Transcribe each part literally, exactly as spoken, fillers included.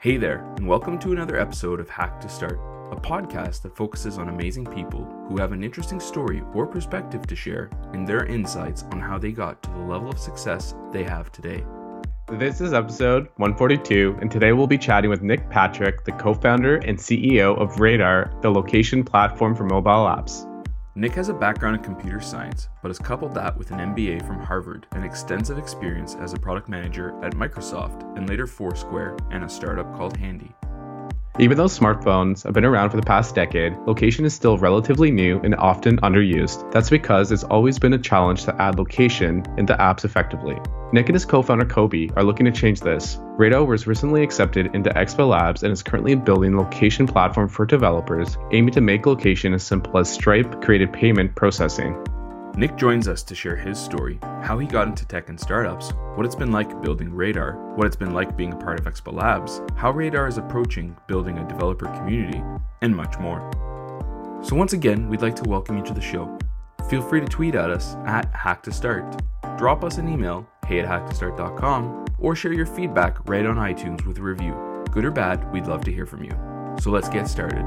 Hey there, and welcome to another episode of Hack to Start, a podcast that focuses on amazing people who have an interesting story or perspective to share and their insights on how they got to the level of success they have today. This is episode one forty-two, and today we'll be chatting with Nick Patrick, the co-founder and C E O of Radar, the location platform for mobile apps. Nick has a background in computer science, but has coupled that with an M B A from Harvard and extensive experience as a product manager at Microsoft and later Foursquare and a startup called Handy. Even though smartphones have been around for the past decade, location is still relatively new and often underused. That's because it's always been a challenge to add location into apps effectively. Nick and his co-founder Kobi are looking to change this. Radar was recently accepted into Expo Labs and is currently building a location platform for developers, aiming to make location as simple as Stripe created payment processing. Nick joins us to share his story, how he got into tech and startups, what it's been like building Radar, what it's been like being a part of Expo Labs, how Radar is approaching building a developer community, and much more. So once again, we'd like to welcome you to the show. Feel free to tweet at us at hacktostart, drop us an email, hey at hacktostart dot com, or share your feedback right on iTunes with a review. Good or bad, we'd love to hear from you. So let's get started.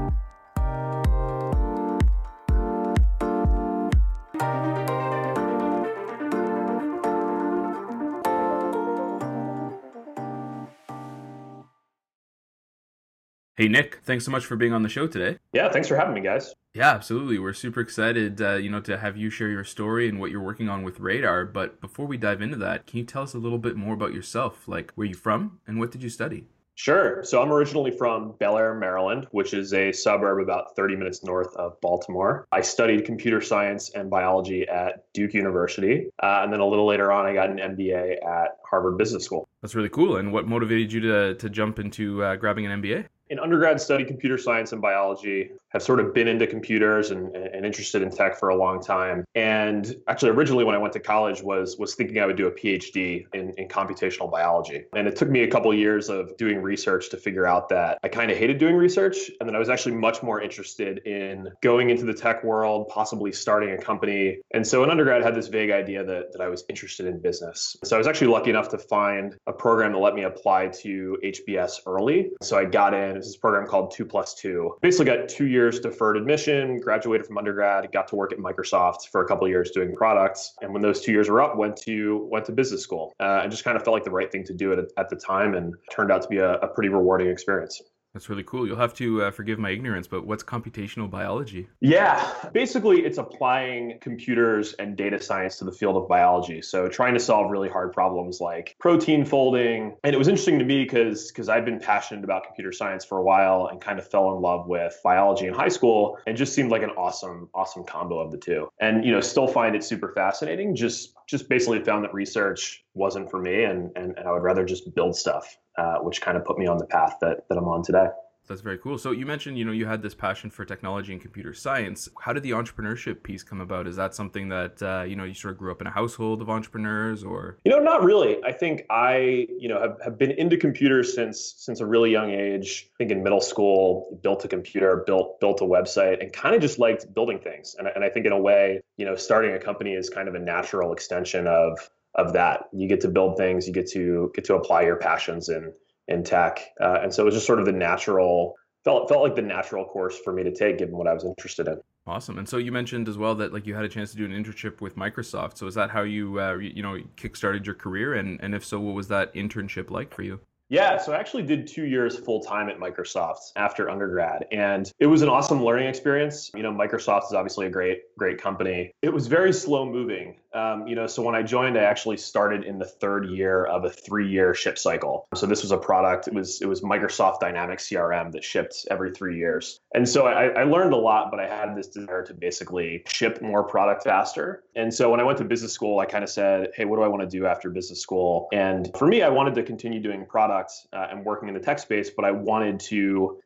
Hey, Nick, thanks so much for being on the show today. Yeah, thanks for having me, guys. Yeah, absolutely. We're super excited, uh, you know, to have you share your story and what you're working on with Radar. But before we dive into that, can you tell us a little bit more about yourself? Like, where are you from and what did you study? Sure. So I'm originally from Bel Air, Maryland, which is a suburb about thirty minutes north of Baltimore. I studied computer science and biology at Duke University. Uh, and then a little later on, I got an M B A at Harvard Business School. That's really cool. And what motivated you to, to jump into uh, grabbing an M B A? In undergrad, studied computer science and biology, have sort of been into computers and, and interested in tech for a long time. And actually, originally, when I went to college, was was thinking I would do a PhD in, in computational biology. And it took me a couple of years of doing research to figure out that I kind of hated doing research. And then I was actually much more interested in going into the tech world, possibly starting a company. And so in undergrad, I had this vague idea that, that I was interested in business. So I was actually lucky enough to find a program that let me apply to H B S early. So I got in. This is a program called two plus two. Basically got two years deferred admission, graduated from undergrad, got to work at Microsoft for a couple of years doing products. And when those two years were up, went to went to business school. Uh, I just kind of felt like the right thing to do it at, at the time, and turned out to be a, a pretty rewarding experience. That's really cool. You'll have to uh, forgive my ignorance, but what's computational biology? Yeah, basically it's applying computers and data science to the field of biology. So trying to solve really hard problems like protein folding. And it was interesting to me because because I've been passionate about computer science for a while and kind of fell in love with biology in high school, and just seemed like an awesome, awesome combo of the two. And, you know, still find it super fascinating. Just just basically found that research wasn't for me, and, and, and I would rather just build stuff. Uh, which kind of put me on the path that, that I'm on today. That's very cool. So you mentioned, you know, you had this passion for technology and computer science. How did the entrepreneurship piece come about? Is that something that, uh, you know, you sort of grew up in a household of entrepreneurs or? You know, not really. I think I, you know, have, have been into computers since since a really young age. I think in middle school, built a computer, built built a website, and kind of just liked building things. And, and I think in a way, you know, starting a company is kind of a natural extension of of that. You get to build things, you get to get to apply your passions in in tech. Uh, and so it was just sort of the natural, felt felt like the natural course for me to take given what I was interested in. Awesome. And so you mentioned as well that like you had a chance to do an internship with Microsoft. So is that how you, uh, you know, kickstarted your career? And, and if so, what was that internship like for you? Yeah, so I actually did two years full-time at Microsoft after undergrad, and it was an awesome learning experience. You know, Microsoft is obviously a great, great company. It was very slow-moving. Um, you know, so when I joined, I actually started in the third year of a three-year ship cycle. So this was a product. It was it was Microsoft Dynamics C R M that shipped every three years. And so I, I learned a lot, but I had this desire to basically ship more product faster. And so when I went to business school, I kind of said, hey, what do I want to do after business school? And for me, I wanted to continue doing products uh, and working in the tech space, but I wanted to,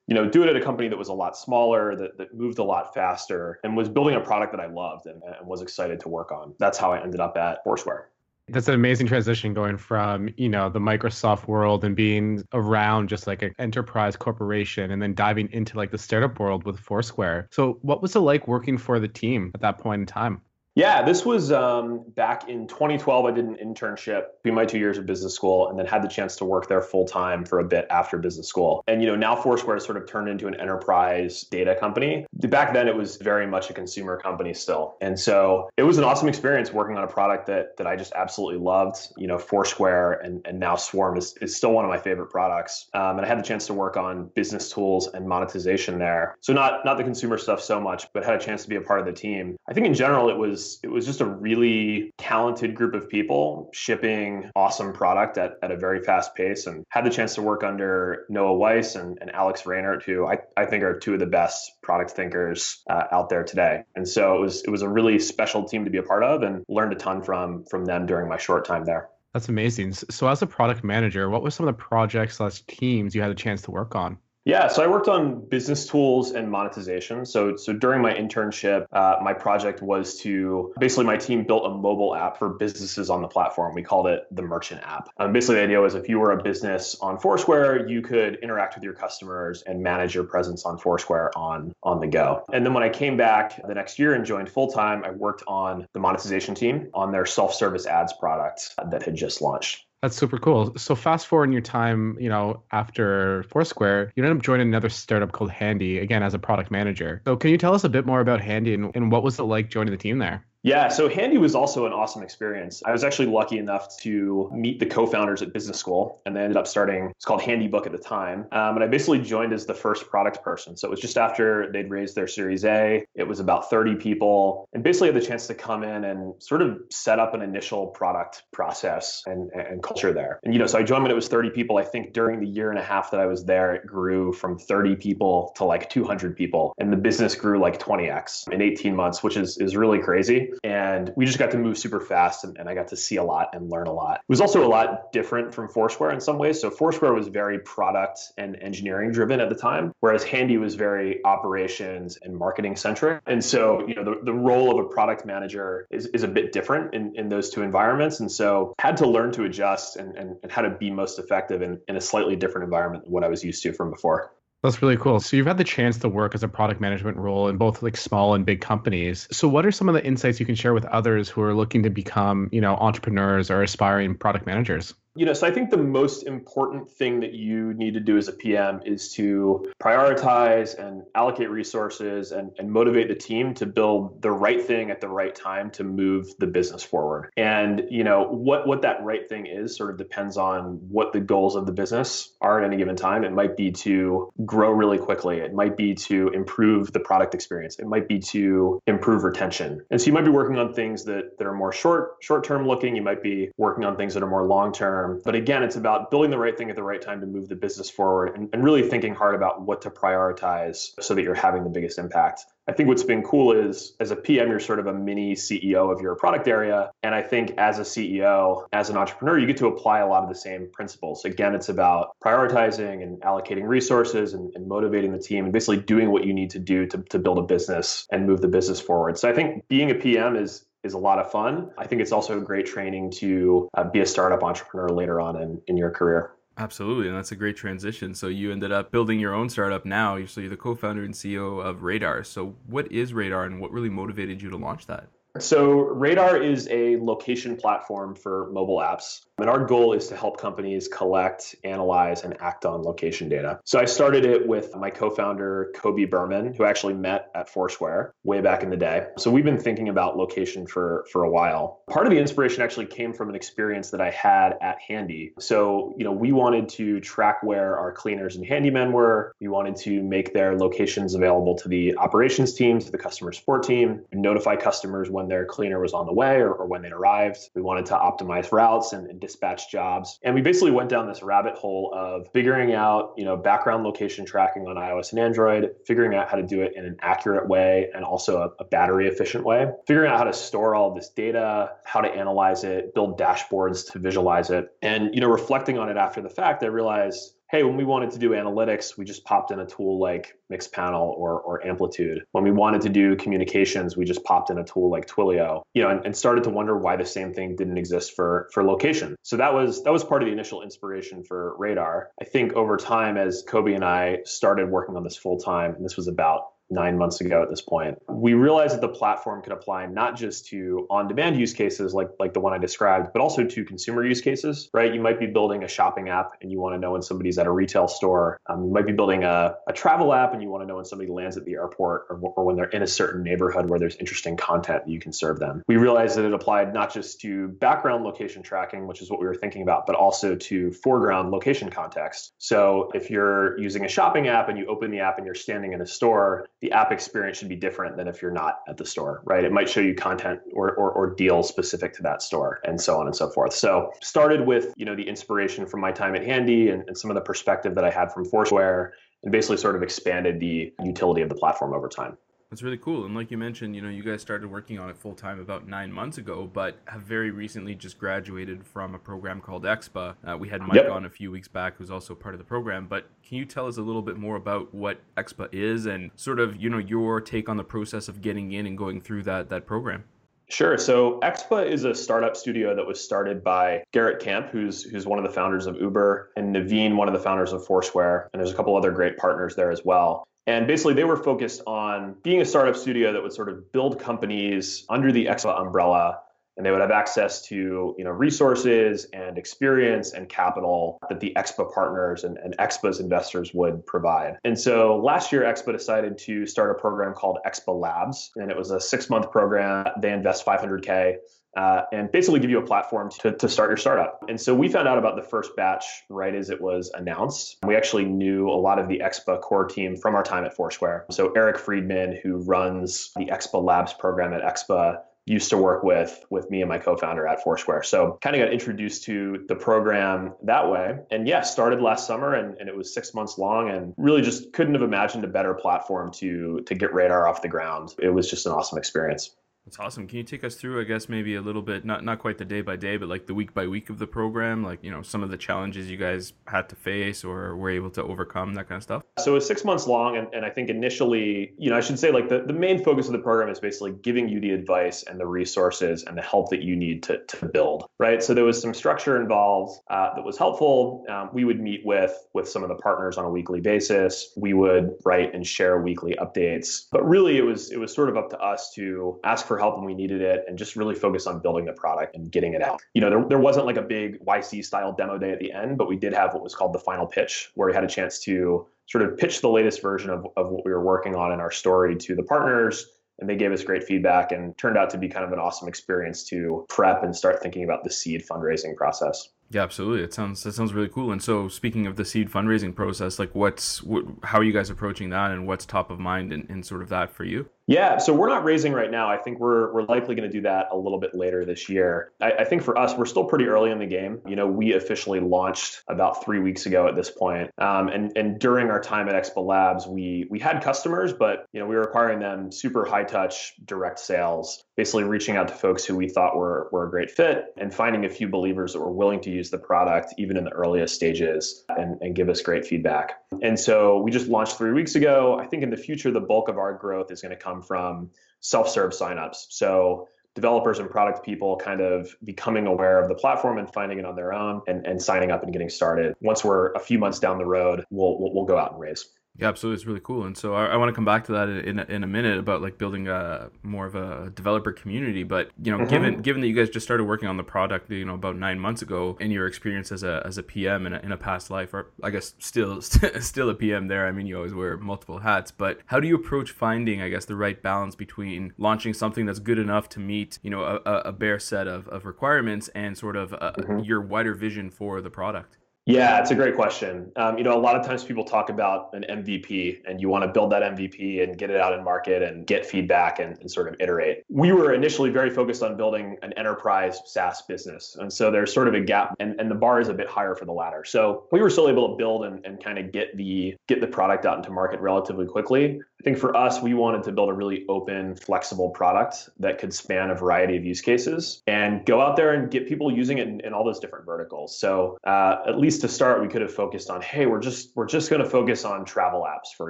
you know, do it at a company that was a lot smaller, that, that moved a lot faster, and was building a product that I loved and, and was excited to work on. That's how I ended up at Foursquare. That's an amazing transition going from, you know, the Microsoft world and being around just like an enterprise corporation and then diving into like the startup world with Foursquare. So what was it like working for the team at that point in time? Yeah, this was um, back in twenty twelve. I did an internship between my two years of business school and then had the chance to work there full time for a bit after business school. And, you know, now Foursquare has sort of turned into an enterprise data company. Back then, it was very much a consumer company still. And so it was an awesome experience working on a product that that I just absolutely loved. You know, Foursquare and, and now Swarm is, is still one of my favorite products. Um, and I had the chance to work on business tools and monetization there. So not, not the consumer stuff so much, but had a chance to be a part of the team. I think in general, it was It was just a really talented group of people shipping awesome product at, at a very fast pace, and had the chance to work under Noah Weiss and, and Alex Reinhardt, who I, I think are two of the best product thinkers uh, out there today. And so it was it was a really special team to be a part of, and learned a ton from from them during my short time there. That's amazing. So as a product manager, what were some of the projects slash teams you had a chance to work on? Yeah, so I worked on business tools and monetization. So so during my internship, uh, my project was to, basically my team built a mobile app for businesses on the platform. We called it the merchant app. Um, basically, the idea was if you were a business on Foursquare, you could interact with your customers and manage your presence on Foursquare on, on the go. And then when I came back the next year and joined full-time, I worked on the monetization team on their self-service ads product that had just launched. That's super cool. So fast forward in your time, you know, after Foursquare, you ended up joining another startup called Handy, again, as a product manager. So can you tell us a bit more about Handy and, and what was it like joining the team there? Yeah, so Handy was also an awesome experience. I was actually lucky enough to meet the co-founders at business school, and they ended up starting, it's called Handybook at the time. Um, and I basically joined as the first product person. So it was just after they'd raised their Series A. It was about thirty people, and basically had the chance to come in and sort of set up an initial product process and, and culture there. And, you know, so I joined when it was thirty people. I think during the year and a half that I was there, it grew from thirty people to like two hundred people. And the business grew like twenty x in eighteen months, which is, is really crazy. And we just got to move super fast, and, and I got to see a lot and learn a lot. It was also a lot different from Foursquare in some ways. So Foursquare was very product and engineering driven at the time, whereas Handy was very operations and marketing centric. And so, you know, the, the role of a product manager is, is a bit different in, in those two environments. And so had to learn to adjust and, and, and how to be most effective in, in a slightly different environment than what I was used to from before. That's really cool. So you've had the chance to work as a product management role in both like small and big companies. So what are some of the insights you can share with others who are looking to become, you know, entrepreneurs or aspiring product managers? You know, so I think the most important thing that you need to do as a P M is to prioritize and allocate resources and, and motivate the team to build the right thing at the right time to move the business forward. And, you know, what, what that right thing is sort of depends on what the goals of the business are at any given time. It might be to grow really quickly. It might be to improve the product experience. It might be to improve retention. And so you might be working on things that, that are more short, short-term looking. You might be working on things that are more long-term. But again, it's about building the right thing at the right time to move the business forward, and, and really thinking hard about what to prioritize so that you're having the biggest impact. I think what's been cool is as a P M, you're sort of a mini C E O of your product area. And I think as a C E O, as an entrepreneur, you get to apply a lot of the same principles. Again, it's about prioritizing and allocating resources and, and motivating the team and basically doing what you need to do to, to build a business and move the business forward. So I think being a P M is is a lot of fun. I think it's also great training to uh, be a startup entrepreneur later on in, in your career. Absolutely. And that's a great transition. So you ended up building your own startup now. So you're the co-founder and C E O of Radar. So what is Radar and what really motivated you to launch that? So Radar is a location platform for mobile apps. And our goal is to help companies collect, analyze, and act on location data. So I started it with my co-founder, Kobi Berman, who I actually met at Foursquare way back in the day. So we've been thinking about location for, for a while. Part of the inspiration actually came from an experience that I had at Handy. So, you know, we wanted to track where our cleaners and handymen were. We wanted to make their locations available to the operations team, to the customer support team, and notify customers when their cleaner was on the way or, or when they arrived. We wanted to optimize routes and, and dispatch jobs. And we basically went down this rabbit hole of figuring out, you know, background location tracking on iOS and Android, figuring out how to do it in an accurate way and also a, a battery efficient way, figuring out how to store all this data, how to analyze it, build dashboards to visualize it. And, you know, reflecting on it after the fact, I realized, hey, when we wanted to do analytics, we just popped in a tool like Mixpanel or, or Amplitude. When we wanted to do communications, we just popped in a tool like Twilio, you know, and, and started to wonder why the same thing didn't exist for, for location. So that was that was part of the initial inspiration for Radar. I think over time, as Kobi and I started working on this full time, and this was about nine months ago at this point, we realized that the platform could apply not just to on-demand use cases like, like the one I described, but also to consumer use cases, right? You might be building a shopping app and you want to know when somebody's at a retail store. Um, you might be building a, a travel app and you want to know when somebody lands at the airport or, or when they're in a certain neighborhood where there's interesting content that you can serve them. We realized that it applied not just to background location tracking, which is what we were thinking about, but also to foreground location context. So if you're using a shopping app and you open the app and you're standing in a store, the app experience should be different than if you're not at the store, right? It might show you content or, or, or deals specific to that store and so on and so forth. So started with, you know, the inspiration from my time at Handy and, and some of the perspective that I had from Foursquare, and basically sort of expanded the utility of the platform over time. That's really cool. And like you mentioned, you know, you guys started working on it full time about nine months ago, but have very recently just graduated from a program called Expo. Uh, we had Mike yep. on a few weeks back, who's also part of the program. But can you tell us a little bit more about what Expo is and sort of, you know, your take on the process of getting in and going through that that program? Sure. So Expo is a startup studio that was started by Garrett Camp, who's who's one of the founders of Uber, and Naveen, one of the founders of Foursquare. And there's a couple other great partners there as well. And basically, they were focused on being a startup studio that would sort of build companies under the Expo umbrella, and they would have access to, you know, resources and experience and capital that the Expo partners and, and Expo's investors would provide. And so last year, Expo decided to start a program called Expo Labs, and it was a six-month program. They invest five hundred K. Uh, and basically give you a platform to, to start your startup. And so we found out about the first batch right as it was announced. We actually knew a lot of the Expo core team from our time at Foursquare. So Eric Friedman, who runs the Expo Labs program at Expo, used to work with with me and my co-founder at Foursquare. So kind of got introduced to the program that way. And yes, yeah, started last summer and, and it was six months long and really just couldn't have imagined a better platform to to get Radar off the ground. It was just an awesome experience. That's awesome. Can you take us through, I guess, maybe a little bit, not not quite the day by day, but like the week by week of the program, like, you know, some of the challenges you guys had to face or were able to overcome, that kind of stuff? So it was six months long. And, and I think initially, you know, I should say like the, the main focus of the program is basically giving you the advice and the resources and the help that you need to, to build, right? So there was some structure involved uh, that was helpful. Um, we would meet with, with some of the partners on a weekly basis. We would write and share weekly updates. But really, it was it was sort of up to us to ask for help when we needed it and just really focus on building the product and getting it out. You know, there, there wasn't like a big Y C style demo day at the end, but we did have what was called the final pitch, where we had a chance to sort of pitch the latest version of, of what we were working on in our story to the partners. And they gave us great feedback and turned out to be kind of an awesome experience to prep and start thinking about the seed fundraising process. Yeah, absolutely. It sounds, that sounds really cool. And so speaking of the seed fundraising process, like what's, what, how are you guys approaching that and what's top of mind in, in sort of that for you? Yeah. So we're not raising right now. I think we're, we're likely going to do that a little bit later this year. I, I think for us, we're still pretty early in the game. You know, we officially launched about three weeks ago at this point. Um, and, and during our time at Expo Labs, we, we had customers, but, you know, we were acquiring them super high touch, direct sales, basically reaching out to folks who we thought were, were a great fit and finding a few believers that were willing to use the product even in the earliest stages and, and give us great feedback. And so we just launched three weeks ago. I think in the future, the bulk of our growth is going to come from self-serve signups. So developers and product people kind of becoming aware of the platform and finding it on their own and, and signing up and getting started. Once we're a few months down the road, we'll we'll, we'll go out and raise. Yeah, absolutely. It's really cool. And so I, I want to come back to that in, in a minute about like building a more of a developer community. But, you know, mm-hmm. given given that you guys just started working on the product, you know, about nine months ago and your experience as a as a P M in a, in a past life, or I guess still st- still a P M there. I mean, you always wear multiple hats. But how do you approach finding, I guess, the right balance between launching something that's good enough to meet, you know, a, a bare set of, of requirements and sort of a, mm-hmm. your wider vision for the product? Yeah, it's a great question. Um, you know, a lot of times people talk about an M V P and you want to build that M V P and get it out in market and get feedback and, and sort of iterate. We were initially very focused on building an enterprise SaaS business. And so there's sort of a gap and, and the bar is a bit higher for the latter. So we were still able to build and, and kind of get the get the product out into market relatively quickly. I think for us, we wanted to build a really open, flexible product that could span a variety of use cases and go out there and get people using it in, in all those different verticals. So uh, at least to start, we could have focused on, hey, we're just we're just going to focus on travel apps, for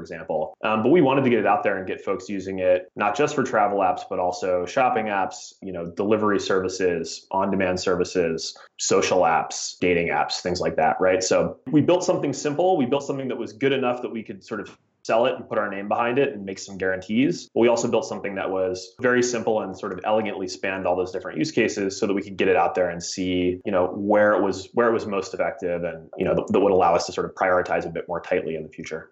example. Um, but we wanted to get it out there and get folks using it, not just for travel apps, but also shopping apps, you know, delivery services, on-demand services, social apps, dating apps, things like that, right? So we built something simple. We built something that was good enough that we could sort of sell it and put our name behind it and make some guarantees. But we also built something that was very simple and sort of elegantly spanned all those different use cases so that we could get it out there and see, you know, where it was, where it was most effective and, you know, that, that would allow us to sort of prioritize a bit more tightly in the future.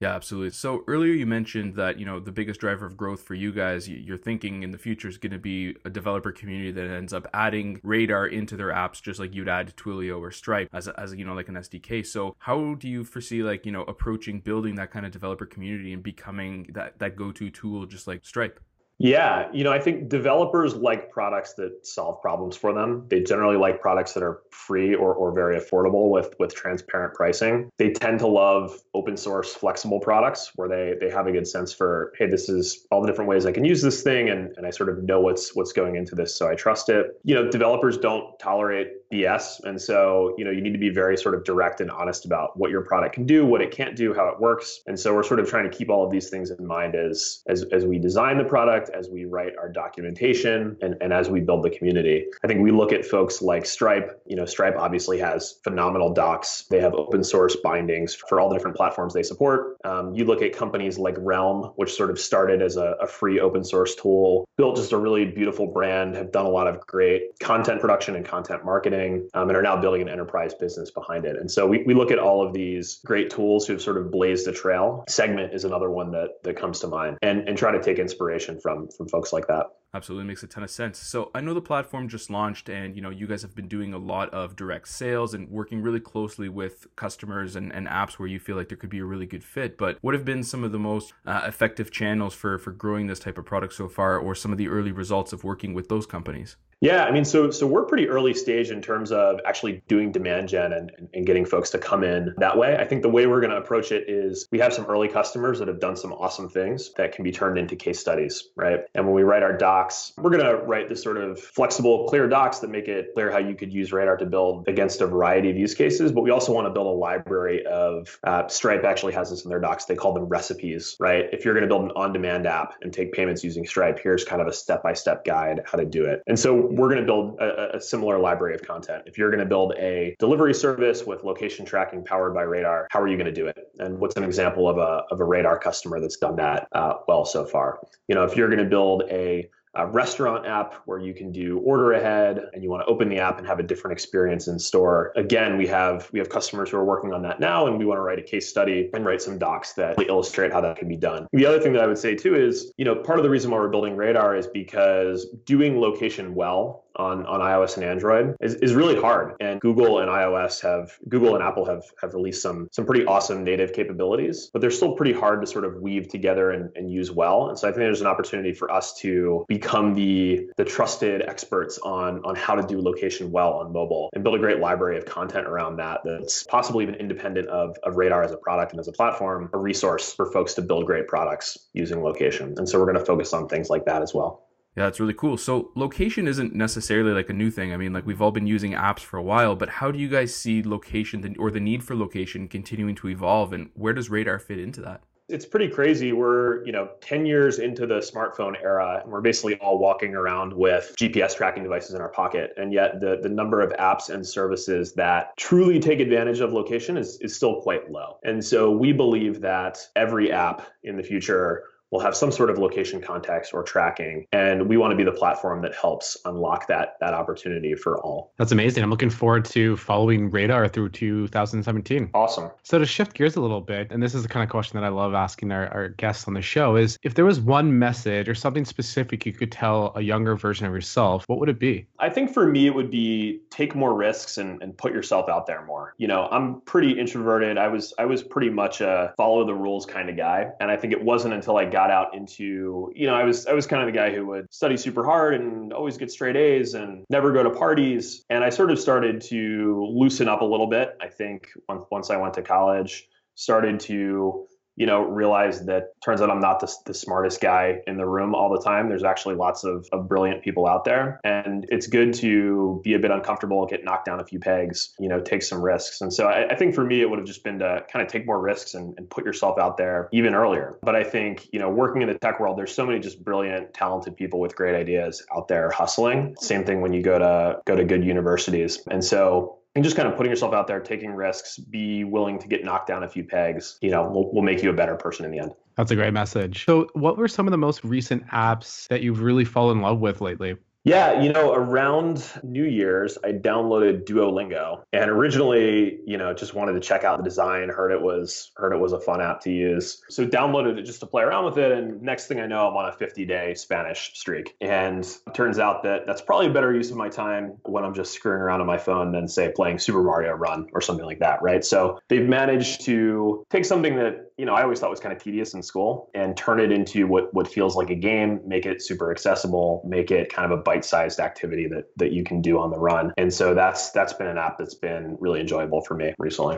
Yeah, absolutely. So earlier you mentioned that, you know, the biggest driver of growth for you guys, you're thinking in the future is going to be a developer community that ends up adding Radar into their apps, just like you'd add Twilio or Stripe as, a, as a, you know, like an S D K. So how do you foresee, like, you know, approaching building that kind of developer community and becoming that, that go-to tool, just like Stripe? Yeah, you know, I think developers like products that solve problems for them. They generally like products that are free or, or very affordable with, with transparent pricing. They tend to love open source flexible products where they they have a good sense for, hey, this is all the different ways I can use this thing and, and I sort of know what's what's going into this, so I trust it. You know, developers don't tolerate B S. And so, you know, you need to be very sort of direct and honest about what your product can do, what it can't do, how it works. And so we're sort of trying to keep all of these things in mind as as, as we design the product, as we write our documentation, and, and as we build the community. I think we look at folks like Stripe. You know, Stripe obviously has phenomenal docs. They have open source bindings for all the different platforms they support. Um, you look at companies like Realm, which sort of started as a, a free open source tool, built just a really beautiful brand, have done a lot of great content production and content marketing, um, and are now building an enterprise business behind it. And so we, we look at all of these great tools who've sort of blazed a trail. Segment is another one that, that comes to mind, and, and try to take inspiration from from folks like that. Absolutely makes a ton of sense. So I know the platform just launched and, you know, you guys have been doing a lot of direct sales and working really closely with customers and, and apps where you feel like there could be a really good fit. But what have been some of the most uh, effective channels for, for growing this type of product so far, or some of the early results of working with those companies? Yeah, I mean, so so we're pretty early stage in terms of actually doing demand gen and, and, and getting folks to come in that way. I think the way we're going to approach it is we have some early customers that have done some awesome things that can be turned into case studies, right? And when we write our docs, we're going to write this sort of flexible, clear docs that make it clear how you could use Radar to build against a variety of use cases. But we also want to build a library of, uh, Stripe actually has this in their docs. They call them recipes, right? If you're going to build an on-demand app and take payments using Stripe, here's kind of a step-by-step guide how to do it. And so we're going to build a, a similar library of content. If you're going to build a delivery service with location tracking powered by Radar, how are you going to do it? And what's an example of a, of a Radar customer that's done that uh, well so far? You know, if you're going to build a a restaurant app where you can do order ahead and you want to open the app and have a different experience in store. Again, we have we have customers who are working on that now, and we want to write a case study and write some docs that illustrate how that can be done. The other thing that I would say too is, you know, part of the reason why we're building Radar is because doing location well on, on iOS and Android is, is really hard. And Google and iOS have, Google and Apple have, have released some, some pretty awesome native capabilities, but they're still pretty hard to sort of weave together and, and use well. And so I think there's an opportunity for us to become the, the trusted experts on, on how to do location well on mobile and build a great library of content around that that's possibly even independent of, of Radar as a product and as a platform, a resource for folks to build great products using location. And so we're going to focus on things like that as well. Yeah, that's really cool. So location isn't necessarily like a new thing. I mean, like we've all been using apps for a while, but how do you guys see location or the need for location continuing to evolve, and where does Radar fit into that? It's pretty crazy. We're, you know, ten years into the smartphone era, and we're basically all walking around with G P S tracking devices in our pocket. And yet the, the number of apps and services that truly take advantage of location is, is still quite low. And so we believe that every app in the future we'll have some sort of location context or tracking, and we want to be the platform that helps unlock that that opportunity for all. That's amazing. I'm looking forward to following Radar through two thousand seventeen. Awesome. So to shift gears a little bit, and this is the kind of question that I love asking our, our guests on the show, is if there was one message or something specific you could tell a younger version of yourself, what would it be? I think for me, it would be take more risks and, and put yourself out there more. You know, I'm pretty introverted. I was, I was pretty much a follow the rules kind of guy. And I think it wasn't until I got out into, you know, I was I was kind of the guy who would study super hard and always get straight A's and never go to parties. And I sort of started to loosen up a little bit. I think once, once I went to college, started to, you know, realize that turns out I'm not the, the smartest guy in the room all the time. There's actually lots of, of brilliant people out there. And it's good to be a bit uncomfortable, get knocked down a few pegs, you know, take some risks. And so I, I think for me, it would have just been to kind of take more risks and, and put yourself out there even earlier. But I think, you know, working in the tech world, there's so many just brilliant, talented people with great ideas out there hustling. Same thing when you go to go to good universities. And so and just kind of putting yourself out there, taking risks, be willing to get knocked down a few pegs, you know, will, will make you a better person in the end. That's a great message. So what were some of the most recent apps that you've really fallen in love with lately? Yeah, you know, around New Year's, I downloaded Duolingo, and originally, you know, just wanted to check out the design, heard it was heard it was a fun app to use. So downloaded it just to play around with it. And next thing I know, I'm on a fifty day Spanish streak. And it turns out that that's probably a better use of my time when I'm just screwing around on my phone than, say, playing Super Mario Run or something like that, right? So they've managed to take something that, you know, I always thought was kind of tedious in school and turn it into what, what feels like a game, make it super accessible, make it kind of a bite-sized activity that that you can do on the run. And so that's that's been an app that's been really enjoyable for me recently.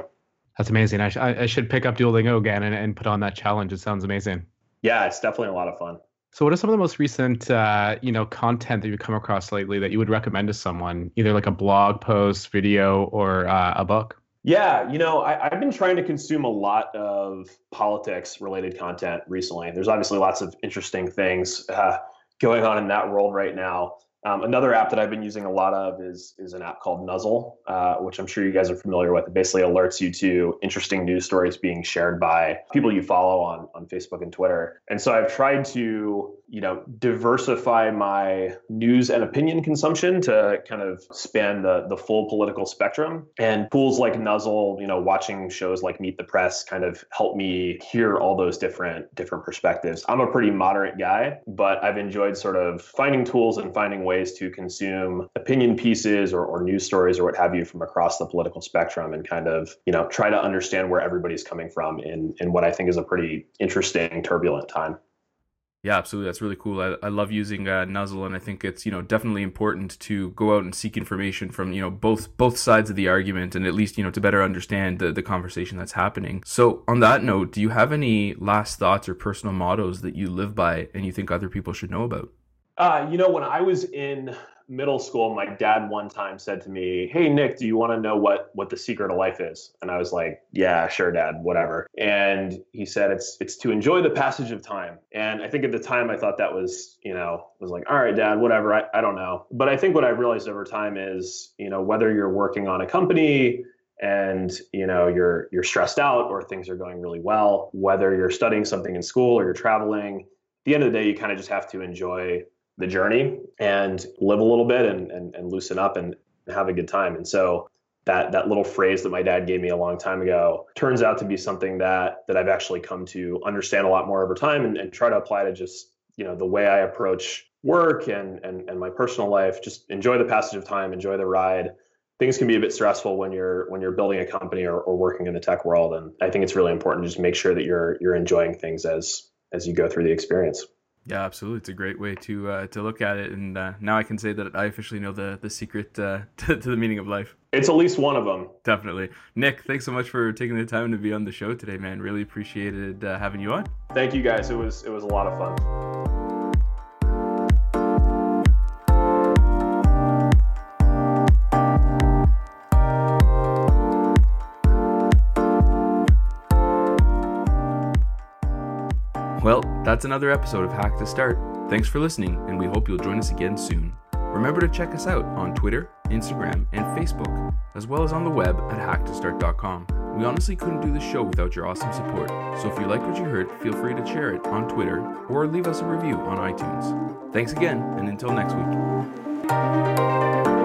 That's amazing. I, sh- I should pick up Duolingo again and, and put on that challenge. It sounds amazing. Yeah, it's definitely a lot of fun. So what are some of the most recent, uh, you know, content that you've come across lately that you would recommend to someone, either like a blog post, video, or uh, a book? Yeah, you know, I, I've been trying to consume a lot of politics-related content recently. There's obviously lots of interesting things uh, going on in that world right now. Um, another app that I've been using a lot of is is an app called Nuzzle, uh, which I'm sure you guys are familiar with. It basically alerts you to interesting news stories being shared by people you follow on on Facebook and Twitter. And so I've tried to, you know, diversify my news and opinion consumption to kind of span the the full political spectrum. And tools like Nuzzle, you know, watching shows like Meet the Press kind of help me hear all those different different perspectives. I'm a pretty moderate guy, but I've enjoyed sort of finding tools and finding ways to consume opinion pieces or, or news stories or what have you from across the political spectrum and kind of, you know, try to understand where everybody's coming from in, in what I think is a pretty interesting, turbulent time. Yeah, absolutely. That's really cool. I, I love using uh, Nuzzle, and I think it's, you know, definitely important to go out and seek information from, you know, both both sides of the argument, and at least, you know, to better understand the, the conversation that's happening. So on that note, do you have any last thoughts or personal mottos that you live by and you think other people should know about? Uh, you know, when I was in middle school, my dad one time said to me, "Hey, Nick, do you want to know what what the secret of life is?" And I was like, "Yeah, sure, Dad, whatever." And he said, it's it's to enjoy the passage of time. And I think at the time I thought that was, you know, was like, all right, Dad, whatever, I, I don't know. But I think what I realized over time is, you know, whether you're working on a company and, you know, you're you're stressed out or things are going really well, whether you're studying something in school or you're traveling, at the end of the day, you kind of just have to enjoy the journey and live a little bit and, and, and loosen up and have a good time. And so that that little phrase that my dad gave me a long time ago turns out to be something that that I've actually come to understand a lot more over time and, and try to apply to just, you know, the way I approach work and, and and my personal life. Just enjoy the passage of time, enjoy the ride. Things can be a bit stressful when you're when you're building a company or, or working in the tech world. And I think it's really important to just make sure that you're you're enjoying things as as you go through the experience. Yeah, absolutely. It's a great way to uh, to look at it. And uh, now I can say that I officially know the, the secret uh, to, to the meaning of life. It's at least one of them. Definitely. Nick, thanks so much for taking the time to be on the show today, man. Really appreciated uh, having you on. Thank you, guys. It was it was a lot of fun. Well, that's another episode of Hack to Start. Thanks for listening, and we hope you'll join us again soon. Remember to check us out on Twitter, Instagram, and Facebook, as well as on the web at hack to start dot com. We honestly couldn't do this show without your awesome support, so if you like what you heard, feel free to share it on Twitter or leave us a review on iTunes. Thanks again, and until next week.